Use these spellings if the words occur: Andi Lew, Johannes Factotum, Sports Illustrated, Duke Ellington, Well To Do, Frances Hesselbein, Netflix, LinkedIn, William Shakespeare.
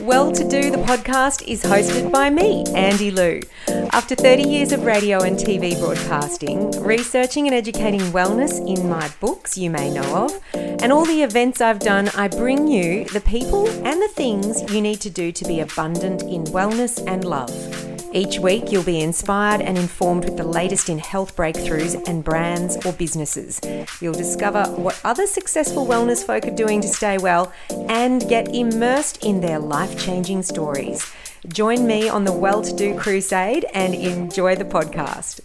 Well To Do, the podcast, is hosted by me, Andi Lew. After 30 years of radio and TV broadcasting, researching and educating wellness in my books you may know of, and all the events I've done, I bring you the people and the things you need to do to be abundant in wellness and love. Each week you'll be inspired and informed with the latest in health breakthroughs and brands or businesses. You'll discover what other successful wellness folk are doing to stay well and get immersed in their life-changing stories. Join me on the Well To Do Crusade and enjoy the podcast.